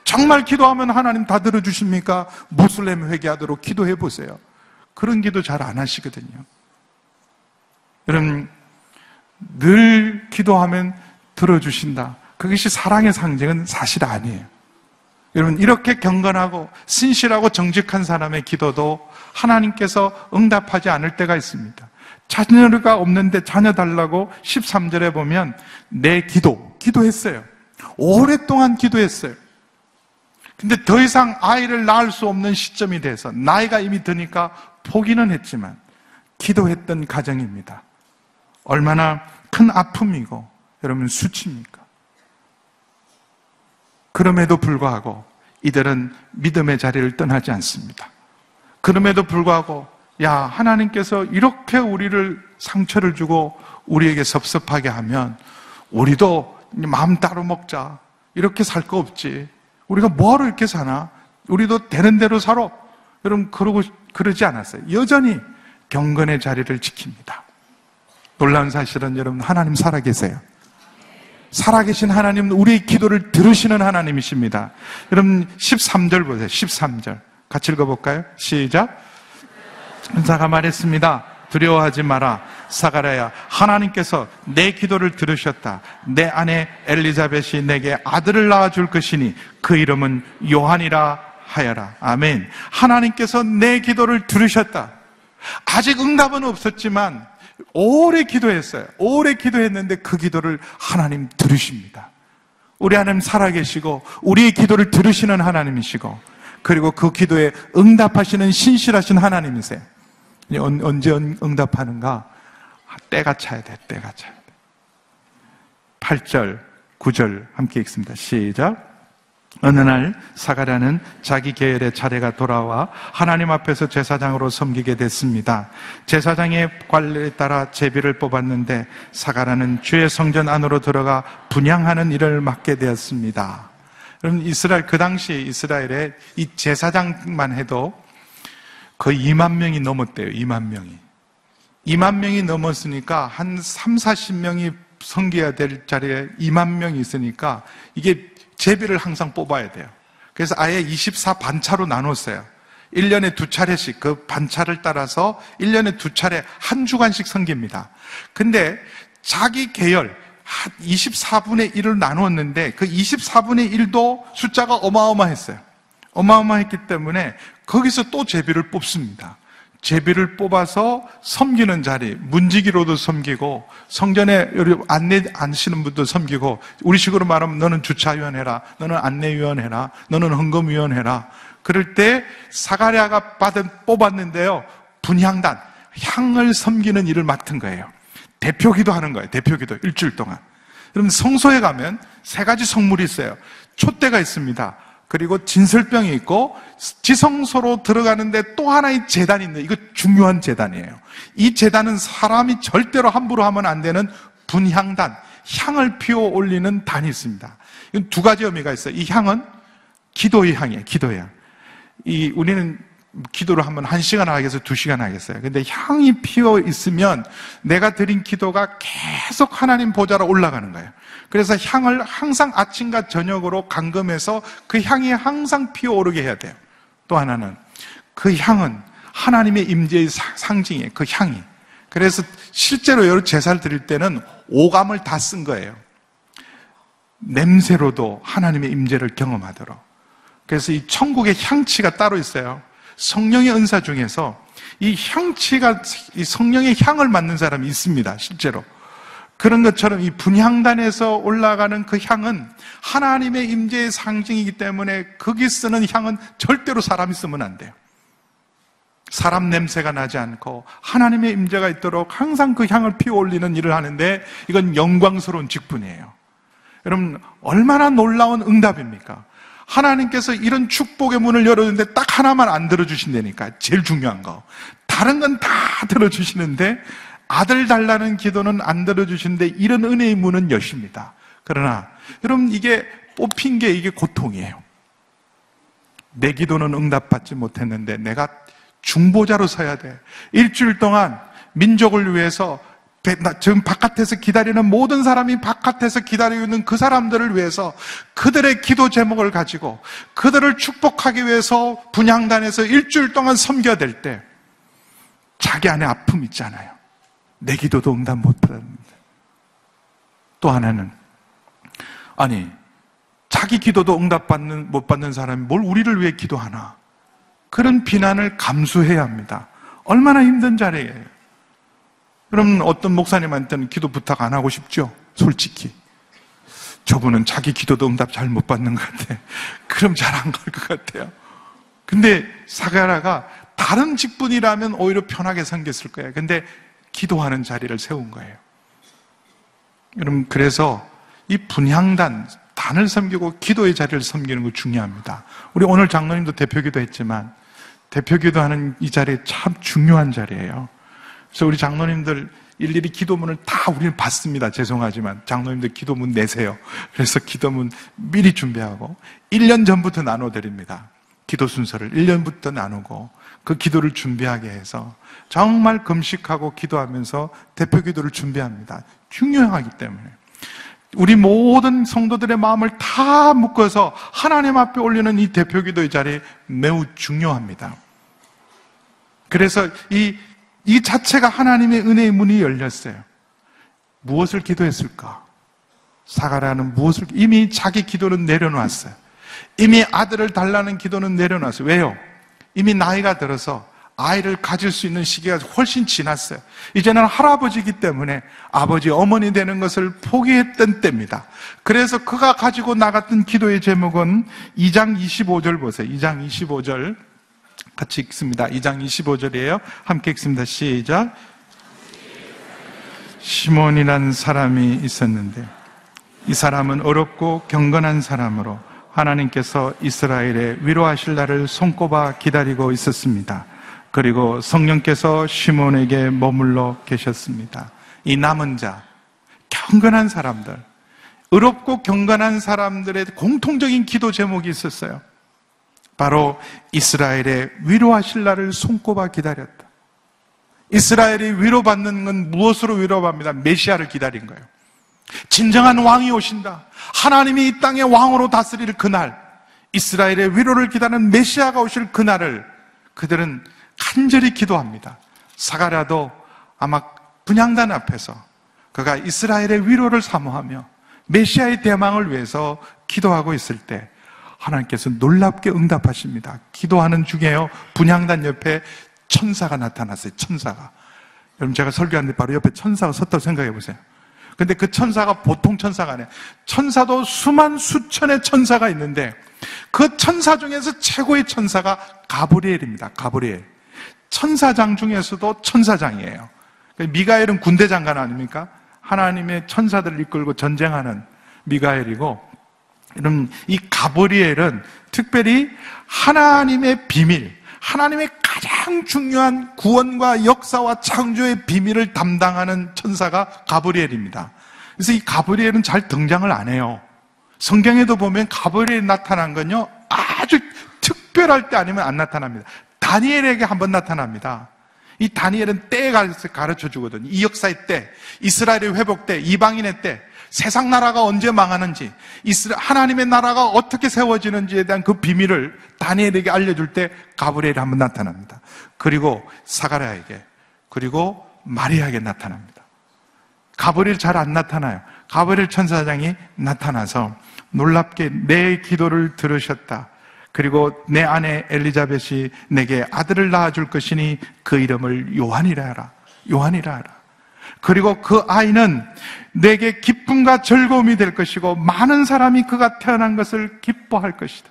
정말 기도하면 하나님 다 들어주십니까? 무슬림 회개하도록 기도해보세요. 그런 기도 잘 안 하시거든요. 여러분, 늘 기도하면 들어주신다. 그것이 사랑의 상징은 사실 아니에요. 여러분, 이렇게 경건하고 신실하고 정직한 사람의 기도도 하나님께서 응답하지 않을 때가 있습니다. 자녀가 없는데 자녀 달라고 십삼 절에 보면 내 기도, 기도했어요. 오랫동안 기도했어요. 근데 더 이상 아이를 낳을 수 없는 시점이 돼서, 나이가 이미 드니까 포기는 했지만 기도했던 가정입니다. 얼마나 큰 아픔이고 여러분, 수치입니까? 그럼에도 불구하고 이들은 믿음의 자리를 떠나지 않습니다. 그럼에도 불구하고, 야, 하나님께서 이렇게 우리를 상처를 주고 우리에게 섭섭하게 하면 우리도 마음 따로 먹자, 이렇게 살 거 없지, 우리가 뭐하러 이렇게 사나, 우리도 되는 대로 살아, 여러분, 그러고 그러지 않았어요. 여전히 경건의 자리를 지킵니다. 놀라운 사실은 여러분, 하나님 살아계세요. 살아계신 하나님, 우리의 기도를 들으시는 하나님이십니다. 여러분 십삼 절 보세요. 십삼 절 같이 읽어볼까요? 시작. 천사가 말했습니다. 두려워하지 마라 사가랴야, 하나님께서 내 기도를 들으셨다. 내 아내 엘리자벳이 내게 아들을 낳아줄 것이니 그 이름은 요한이라 하여라. 아멘. 하나님께서 내 기도를 들으셨다. 아직 응답은 없었지만 오래 기도했어요. 오래 기도했는데 그 기도를 하나님 들으십니다. 우리 하나님 살아계시고 우리의 기도를 들으시는 하나님이시고 그리고 그 기도에 응답하시는 신실하신 하나님이세요. 언제 응답하는가? 때가 차야 돼. 때가 차야 돼. 팔 절, 구 절 함께 읽습니다. 시작. 어느 날 사가랴는 자기 계열의 차례가 돌아와 하나님 앞에서 제사장으로 섬기게 됐습니다. 제사장의 관례에 따라 제비를 뽑았는데 사가랴는 주의 성전 안으로 들어가 분향하는 일을 맡게 되었습니다. 여러분 이스라엘, 그 당시 이스라엘에 이 제사장만 해도 거의 이만 명이 넘었대요. 이만 명이. 이만 명이 넘었으니까 한 삼사십 명이 섬겨야 될 자리에 이만 명이 있으니까 이게 제비를 항상 뽑아야 돼요. 그래서 아예 이십사 반차로 나눴어요. 일 년에 두 차례씩 그 반차를 따라서 일 년에 두 차례 한 주간씩 섬깁니다. 근데 자기 계열 이십사분의 일을 나눴는데 그 이십사분의 일도 숫자가 어마어마했어요. 어마어마했기 때문에 거기서 또 제비를 뽑습니다. 제비를 뽑아서 섬기는 자리, 문지기로도 섬기고 성전에 안내하시는 분도 섬기고, 우리식으로 말하면 너는 주차위원회라, 너는 안내위원회라, 너는 헌금위원회라. 그럴 때 사가랴가 받은, 뽑았는데요, 분향단, 향을 섬기는 일을 맡은 거예요. 대표기도 하는 거예요. 대표기도 일주일 동안. 그럼 성소에 가면 세 가지 성물이 있어요. 촛대가 있습니다. 그리고 진설병이 있고, 지성소로 들어가는데 또 하나의 제단이 있는데, 이거 중요한 제단이에요. 이 제단은 사람이 절대로 함부로 하면 안 되는 분향단, 향을 피워 올리는 단이 있습니다. 이건 두 가지 의미가 있어요. 이 향은 기도의 향이에요. 기도의 향. 이, 우리는 기도를 하면 한 시간 하겠어요? 두 시간 하겠어요? 근데 향이 피어 있으면 내가 드린 기도가 계속 하나님 보좌로 올라가는 거예요. 그래서 향을 항상 아침과 저녁으로 감금해서 그 향이 항상 피어오르게 해야 돼요. 또 하나는 그 향은 하나님의 임재의 상징이에요. 그 향이. 그래서 실제로 여러 제사를 드릴 때는 오감을 다 쓴 거예요. 냄새로도 하나님의 임재를 경험하도록. 그래서 이 천국의 향취가 따로 있어요. 성령의 은사 중에서 이 향취가, 이 성령의 향을 맡는 사람이 있습니다. 실제로. 그런 것처럼 이 분향단에서 올라가는 그 향은 하나님의 임재의 상징이기 때문에 거기 쓰는 향은 절대로 사람이 쓰면 안 돼요. 사람 냄새가 나지 않고 하나님의 임재가 있도록 항상 그 향을 피워올리는 일을 하는데 이건 영광스러운 직분이에요. 여러분 얼마나 놀라운 응답입니까? 하나님께서 이런 축복의 문을 열었는데 딱 하나만 안 들어주신다니까. 제일 중요한 거. 다른 건 다 들어주시는데 아들 달라는 기도는 안 들어주시는데 이런 은혜의 문은 여십니다. 그러나 여러분 이게 뽑힌 게 이게 고통이에요. 내 기도는 응답받지 못했는데 내가 중보자로 서야 돼. 일주일 동안 민족을 위해서 지금 바깥에서 기다리는 모든 사람이 바깥에서 기다리고 있는 그 사람들을 위해서 그들의 기도 제목을 가지고 그들을 축복하기 위해서 분향단에서 일주일 동안 섬겨야 될 때 자기 안에 아픔 있잖아요. 내 기도도 응답 못 받았는데. 또 하나는 아니 자기 기도도 응답 받는, 못 받는 사람이 뭘 우리를 위해 기도하나, 그런 비난을 감수해야 합니다. 얼마나 힘든 자리예요. 그럼 어떤 목사님한테는 기도 부탁 안 하고 싶죠? 솔직히. 저분은 자기 기도도 응답 잘 못 받는 것 같아. 그럼 잘 안 갈 것 같아요. 근데 사가랴가 다른 직분이라면 오히려 편하게 생겼을 거예요. 근데 기도하는 자리를 세운 거예요. 여러분, 그래서 이 분향단, 단을 섬기고 기도의 자리를 섬기는 거 중요합니다. 우리 오늘 장로님도 대표 기도했지만, 대표 기도하는 이 자리 참 중요한 자리예요. 그래서 우리 장로님들 일일이 기도문을 다 우리는 받습니다. 죄송하지만 장로님들 기도문 내세요. 그래서 기도문 미리 준비하고 일 년 전부터 나눠드립니다. 기도 순서를 일 년부터 나누고 그 기도를 준비하게 해서 정말 금식하고 기도하면서 대표 기도를 준비합니다. 중요하기 때문에. 우리 모든 성도들의 마음을 다 묶어서 하나님 앞에 올리는 이 대표기도의 자리 매우 중요합니다. 그래서 이, 이 자체가 하나님의 은혜의 문이 열렸어요. 무엇을 기도했을까? 사가랴는 무엇을, 이미 자기 기도는 내려놨어요. 이미 아들을 달라는 기도는 내려놨어요. 왜요? 이미 나이가 들어서 아이를 가질 수 있는 시기가 훨씬 지났어요. 이제는 할아버지이기 때문에 아버지, 어머니 되는 것을 포기했던 때입니다. 그래서 그가 가지고 나갔던 기도의 제목은 이 장 이십오 절 보세요. 이 장 이십오 절 같이 읽습니다. 이 장 이십오 절이에요. 함께 읽습니다. 시작. 시몬이란 사람이 있었는데 이 사람은 어렵고 경건한 사람으로 하나님께서 이스라엘의 위로하실 날을 손꼽아 기다리고 있었습니다. 그리고 성령께서 시몬에게 머물러 계셨습니다. 이 남은 자, 경건한 사람들, 의롭고 경건한 사람들의 공통적인 기도 제목이 있었어요. 바로 이스라엘의 위로하실 날을 손꼽아 기다렸다. 이스라엘이 위로받는 건 무엇으로 위로받습니까? 메시아를 기다린 거예요. 진정한 왕이 오신다. 하나님이 이 땅의 왕으로 다스릴 그날, 이스라엘의 위로를 기다리는 메시아가 오실 그날을 그들은 간절히 기도합니다. 사가랴도 아마 분향단 앞에서 그가 이스라엘의 위로를 사모하며 메시아의 대망을 위해서 기도하고 있을 때 하나님께서 놀랍게 응답하십니다. 기도하는 중에요, 분향단 옆에 천사가 나타났어요. 천사가. 여러분, 제가 설교하는데 바로 옆에 천사가 섰다고 생각해 보세요. 근데 그 천사가 보통 천사가 아니에요. 천사도 수만 수천의 천사가 있는데 그 천사 중에서 최고의 천사가 가브리엘입니다. 가브리엘. 천사장 중에서도 천사장이에요. 미가엘은 군대 장관 아닙니까? 하나님의 천사들을 이끌고 전쟁하는 미가엘이고, 이런 이 가브리엘은 특별히 하나님의 비밀, 하나님의 가장 중요한 구원과 역사와 창조의 비밀을 담당하는 천사가 가브리엘입니다. 그래서 이 가브리엘은 잘 등장을 안 해요. 성경에도 보면 가브리엘이 나타난 건요, 아주 특별할 때 아니면 안 나타납니다. 다니엘에게 한번 나타납니다. 이 다니엘은 때에 가르쳐 주거든요. 이 역사의 때, 이스라엘의 회복 때, 이방인의 때, 세상 나라가 언제 망하는지, 하나님의 나라가 어떻게 세워지는지에 대한 그 비밀을 다니엘에게 알려줄 때 가브리엘이 한번 나타납니다. 그리고 사가랴에게, 그리고 마리아에게 나타납니다. 가브리엘 잘 안 나타나요. 가브리엘 천사장이 나타나서 놀랍게 내 기도를 들으셨다. 그리고 내 아내 엘리자벳이 내게 아들을 낳아줄 것이니 그 이름을 요한이라 하라. 요한이라 하라. 그리고 그 아이는 내게 기쁨과 즐거움이 될 것이고 많은 사람이 그가 태어난 것을 기뻐할 것이다.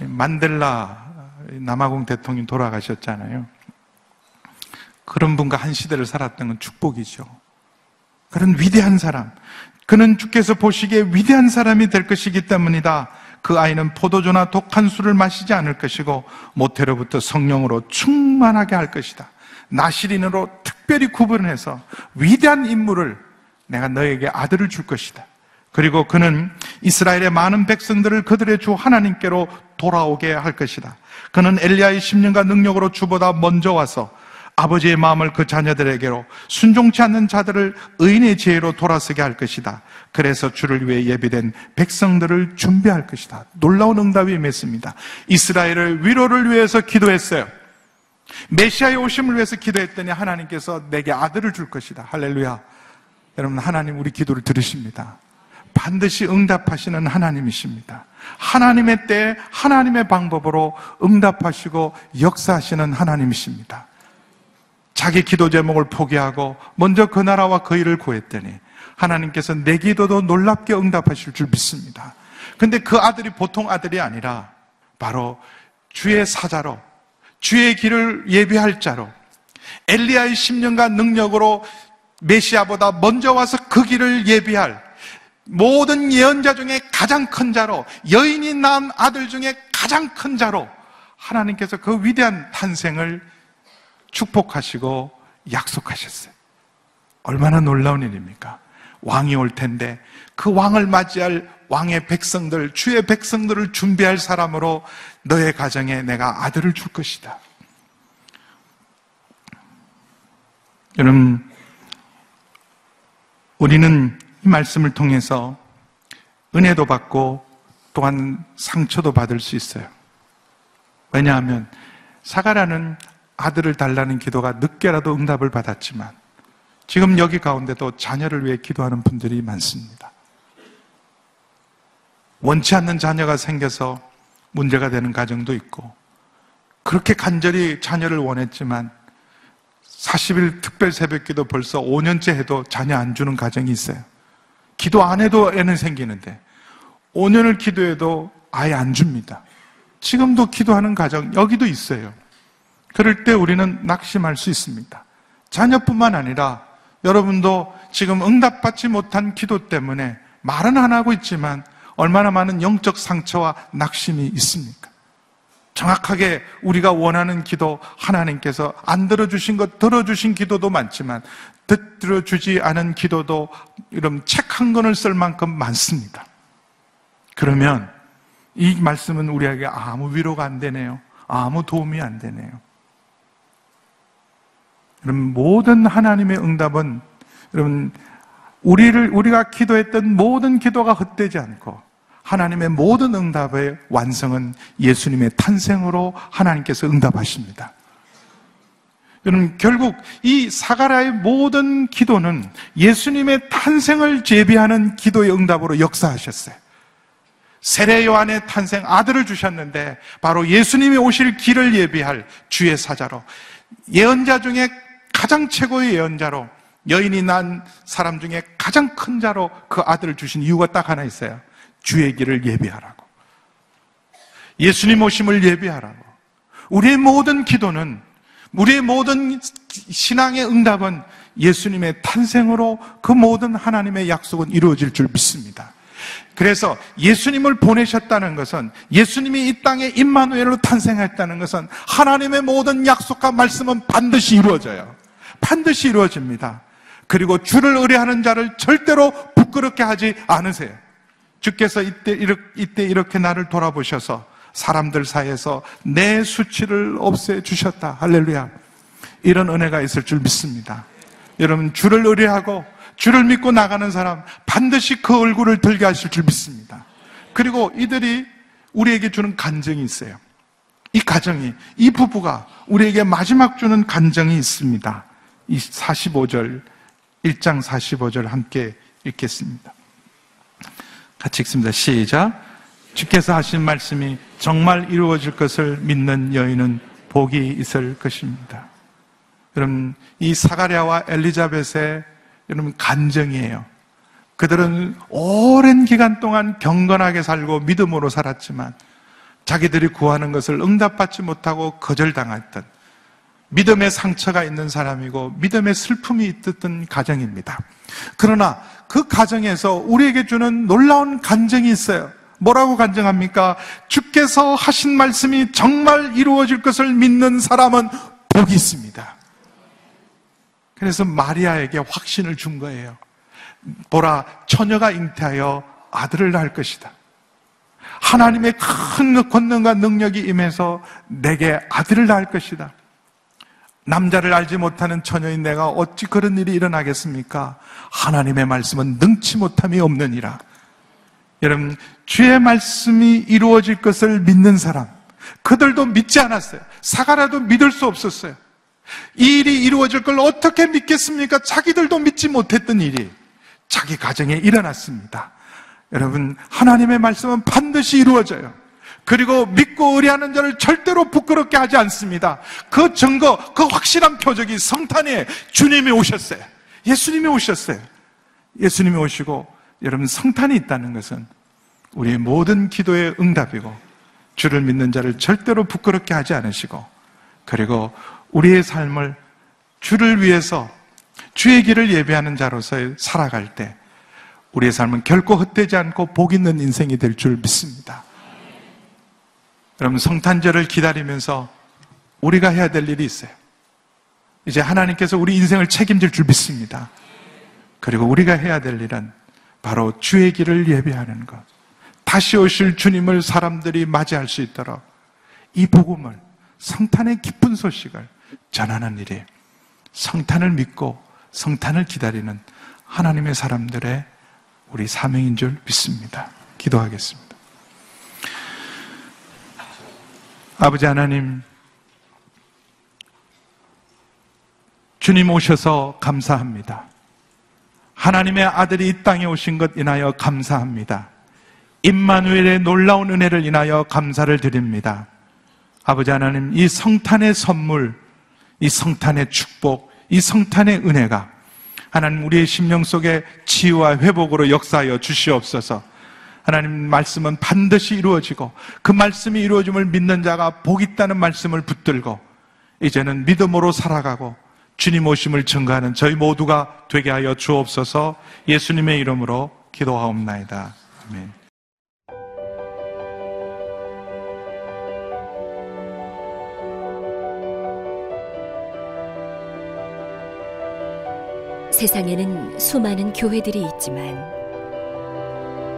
만델라 남아공 대통령 돌아가셨잖아요. 그런 분과 한 시대를 살았던 건 축복이죠. 그런 위대한 사람, 그는 주께서 보시기에 위대한 사람이 될 것이기 때문이다. 그 아이는 포도주나 독한 술을 마시지 않을 것이고 모태로부터 성령으로 충만하게 할 것이다. 나실인으로 특별히 구분해서 위대한 인물을 내가 너에게 아들을 줄 것이다. 그리고 그는 이스라엘의 많은 백성들을 그들의 주 하나님께로 돌아오게 할 것이다. 그는 엘리야의 심령과 능력으로 주보다 먼저 와서 아버지의 마음을 그 자녀들에게로, 순종치 않는 자들을 의인의 지혜로 돌아서게 할 것이다. 그래서 주를 위해 예비된 백성들을 준비할 것이다. 놀라운 응답이 임했습니다. 이스라엘의 위로를 위해서 기도했어요. 메시아의 오심을 위해서 기도했더니 하나님께서 내게 아들을 줄 것이다. 할렐루야. 여러분, 하나님 우리 기도를 들으십니다. 반드시 응답하시는 하나님이십니다. 하나님의 때에 하나님의 방법으로 응답하시고 역사하시는 하나님이십니다. 자기 기도 제목을 포기하고 먼저 그 나라와 그 일을 구했더니 하나님께서 내 기도도 놀랍게 응답하실 줄 믿습니다. 근데 그 아들이 보통 아들이 아니라 바로 주의 사자로, 주의 길을 예비할 자로, 엘리야의 심령과 능력으로 메시아보다 먼저 와서 그 길을 예비할, 모든 예언자 중에 가장 큰 자로, 여인이 낳은 아들 중에 가장 큰 자로 하나님께서 그 위대한 탄생을 축복하시고 약속하셨어요. 얼마나 놀라운 일입니까? 왕이 올 텐데 그 왕을 맞이할 왕의 백성들, 주의 백성들을 준비할 사람으로 너의 가정에 내가 아들을 줄 것이다. 여러분, 우리는 이 말씀을 통해서 은혜도 받고 또한 상처도 받을 수 있어요. 왜냐하면 사가라는 아들을 달라는 기도가 늦게라도 응답을 받았지만 지금 여기 가운데도 자녀를 위해 기도하는 분들이 많습니다. 원치 않는 자녀가 생겨서 문제가 되는 가정도 있고, 그렇게 간절히 자녀를 원했지만 사십 일 특별 새벽기도 벌써 오 년째 해도 자녀 안 주는 가정이 있어요. 기도 안 해도 애는 생기는데 오 년을 기도해도 아예 안 줍니다. 지금도 기도하는 가정 여기도 있어요. 그럴 때 우리는 낙심할 수 있습니다. 자녀뿐만 아니라 여러분도 지금 응답받지 못한 기도 때문에 말은 안 하고 있지만 얼마나 많은 영적 상처와 낙심이 있습니까? 정확하게 우리가 원하는 기도, 하나님께서 안 들어주신 것, 들어주신 기도도 많지만 들어주지 않은 기도도 이런 책 한 권을 쓸 만큼 많습니다. 그러면 이 말씀은 우리에게 아무 위로가 안 되네요. 아무 도움이 안 되네요. 여러분, 모든 하나님의 응답은 여러분, 우리를, 우리가 기도했던 모든 기도가 헛되지 않고 하나님의 모든 응답의 완성은 예수님의 탄생으로 하나님께서 응답하십니다. 여러분, 결국 이 사가랴의 모든 기도는 예수님의 탄생을 제비하는 기도의 응답으로 역사하셨어요. 세례 요한의 탄생, 아들을 주셨는데 바로 예수님이 오실 길을 예비할 주의 사자로, 예언자 중에 가장 최고의 예언자로, 여인이 난 사람 중에 가장 큰 자로 그 아들을 주신 이유가 딱 하나 있어요. 주의 길을 예비하라고, 예수님 오심을 예비하라고. 우리의 모든 기도는, 우리의 모든 신앙의 응답은 예수님의 탄생으로 그 모든 하나님의 약속은 이루어질 줄 믿습니다. 그래서 예수님을 보내셨다는 것은, 예수님이 이 땅에 임마누엘로 탄생했다는 것은 하나님의 모든 약속과 말씀은 반드시 이루어져요. 반드시 이루어집니다. 그리고 주를 의뢰하는 자를 절대로 부끄럽게 하지 않으세요. 주께서 이때 이렇게, 이때 이렇게 나를 돌아보셔서 사람들 사이에서 내 수치를 없애주셨다. 할렐루야. 이런 은혜가 있을 줄 믿습니다. 여러분, 주를 의뢰하고 주를 믿고 나가는 사람 반드시 그 얼굴을 들게 하실 줄 믿습니다. 그리고 이들이 우리에게 주는 간증이 있어요. 이 가정이, 이 부부가 우리에게 마지막 주는 간증이 있습니다. 이 사십오 절, 일 장 사십오 절 함께 읽겠습니다. 같이 읽습니다. 시작. 주께서 하신 말씀이 정말 이루어질 것을 믿는 여인은 복이 있을 것입니다. 여러분, 이 사가랴와 엘리자벳의 여러분 간증이에요. 그들은 오랜 기간 동안 경건하게 살고 믿음으로 살았지만 자기들이 구하는 것을 응답받지 못하고 거절당했던, 믿음의 상처가 있는 사람이고 믿음의 슬픔이 있던 가정입니다. 그러나 그 가정에서 우리에게 주는 놀라운 간증이 있어요. 뭐라고 간증합니까? 주께서 하신 말씀이 정말 이루어질 것을 믿는 사람은 복이 있습니다. 그래서 마리아에게 확신을 준 거예요. 보라, 처녀가 잉태하여 아들을 낳을 것이다. 하나님의 큰 권능과 능력이 임해서 내게 아들을 낳을 것이다. 남자를 알지 못하는 처녀인 내가 어찌 그런 일이 일어나겠습니까? 하나님의 말씀은 능치 못함이 없느니라. 여러분, 주의 말씀이 이루어질 것을 믿는 사람, 그들도 믿지 않았어요. 사가랴도 믿을 수 없었어요. 이 일이 이루어질 걸 어떻게 믿겠습니까? 자기들도 믿지 못했던 일이 자기 가정에 일어났습니다. 여러분, 하나님의 말씀은 반드시 이루어져요. 그리고 믿고 의뢰하는 자를 절대로 부끄럽게 하지 않습니다. 그 증거, 그 확실한 표적이 성탄에 주님이 오셨어요. 예수님이 오셨어요. 예수님이 오시고, 여러분, 성탄이 있다는 것은 우리의 모든 기도의 응답이고, 주를 믿는 자를 절대로 부끄럽게 하지 않으시고, 그리고 우리의 삶을 주를 위해서 주의 길을 예비하는 자로서 살아갈 때 우리의 삶은 결코 헛되지 않고 복 있는 인생이 될 줄 믿습니다. 여러분, 성탄절을 기다리면서 우리가 해야 될 일이 있어요. 이제 하나님께서 우리 인생을 책임질 줄 믿습니다. 그리고 우리가 해야 될 일은 바로 주의 길을 예비하는 것, 다시 오실 주님을 사람들이 맞이할 수 있도록 이 복음을, 성탄의 기쁜 소식을 전하는 일이 성탄을 믿고 성탄을 기다리는 하나님의 사람들의 우리 사명인 줄 믿습니다. 기도하겠습니다. 아버지 하나님, 주님 오셔서 감사합니다. 하나님의 아들이 이 땅에 오신 것 인하여 감사합니다. 임마누엘의 놀라운 은혜를 인하여 감사를 드립니다. 아버지 하나님, 이 성탄의 선물, 이 성탄의 축복, 이 성탄의 은혜가 하나님 우리의 심령 속에 치유와 회복으로 역사하여 주시옵소서. 하나님, 말씀은 반드시 이루어지고 그 말씀이 이루어짐을 믿는 자가 복 있다는 말씀을 붙들고 이제는 믿음으로 살아가고 주님 오심을 증거하는 저희 모두가 되게 하여 주옵소서. 예수님의 이름으로 기도하옵나이다. 아멘. 세상에는 수많은 교회들이 있지만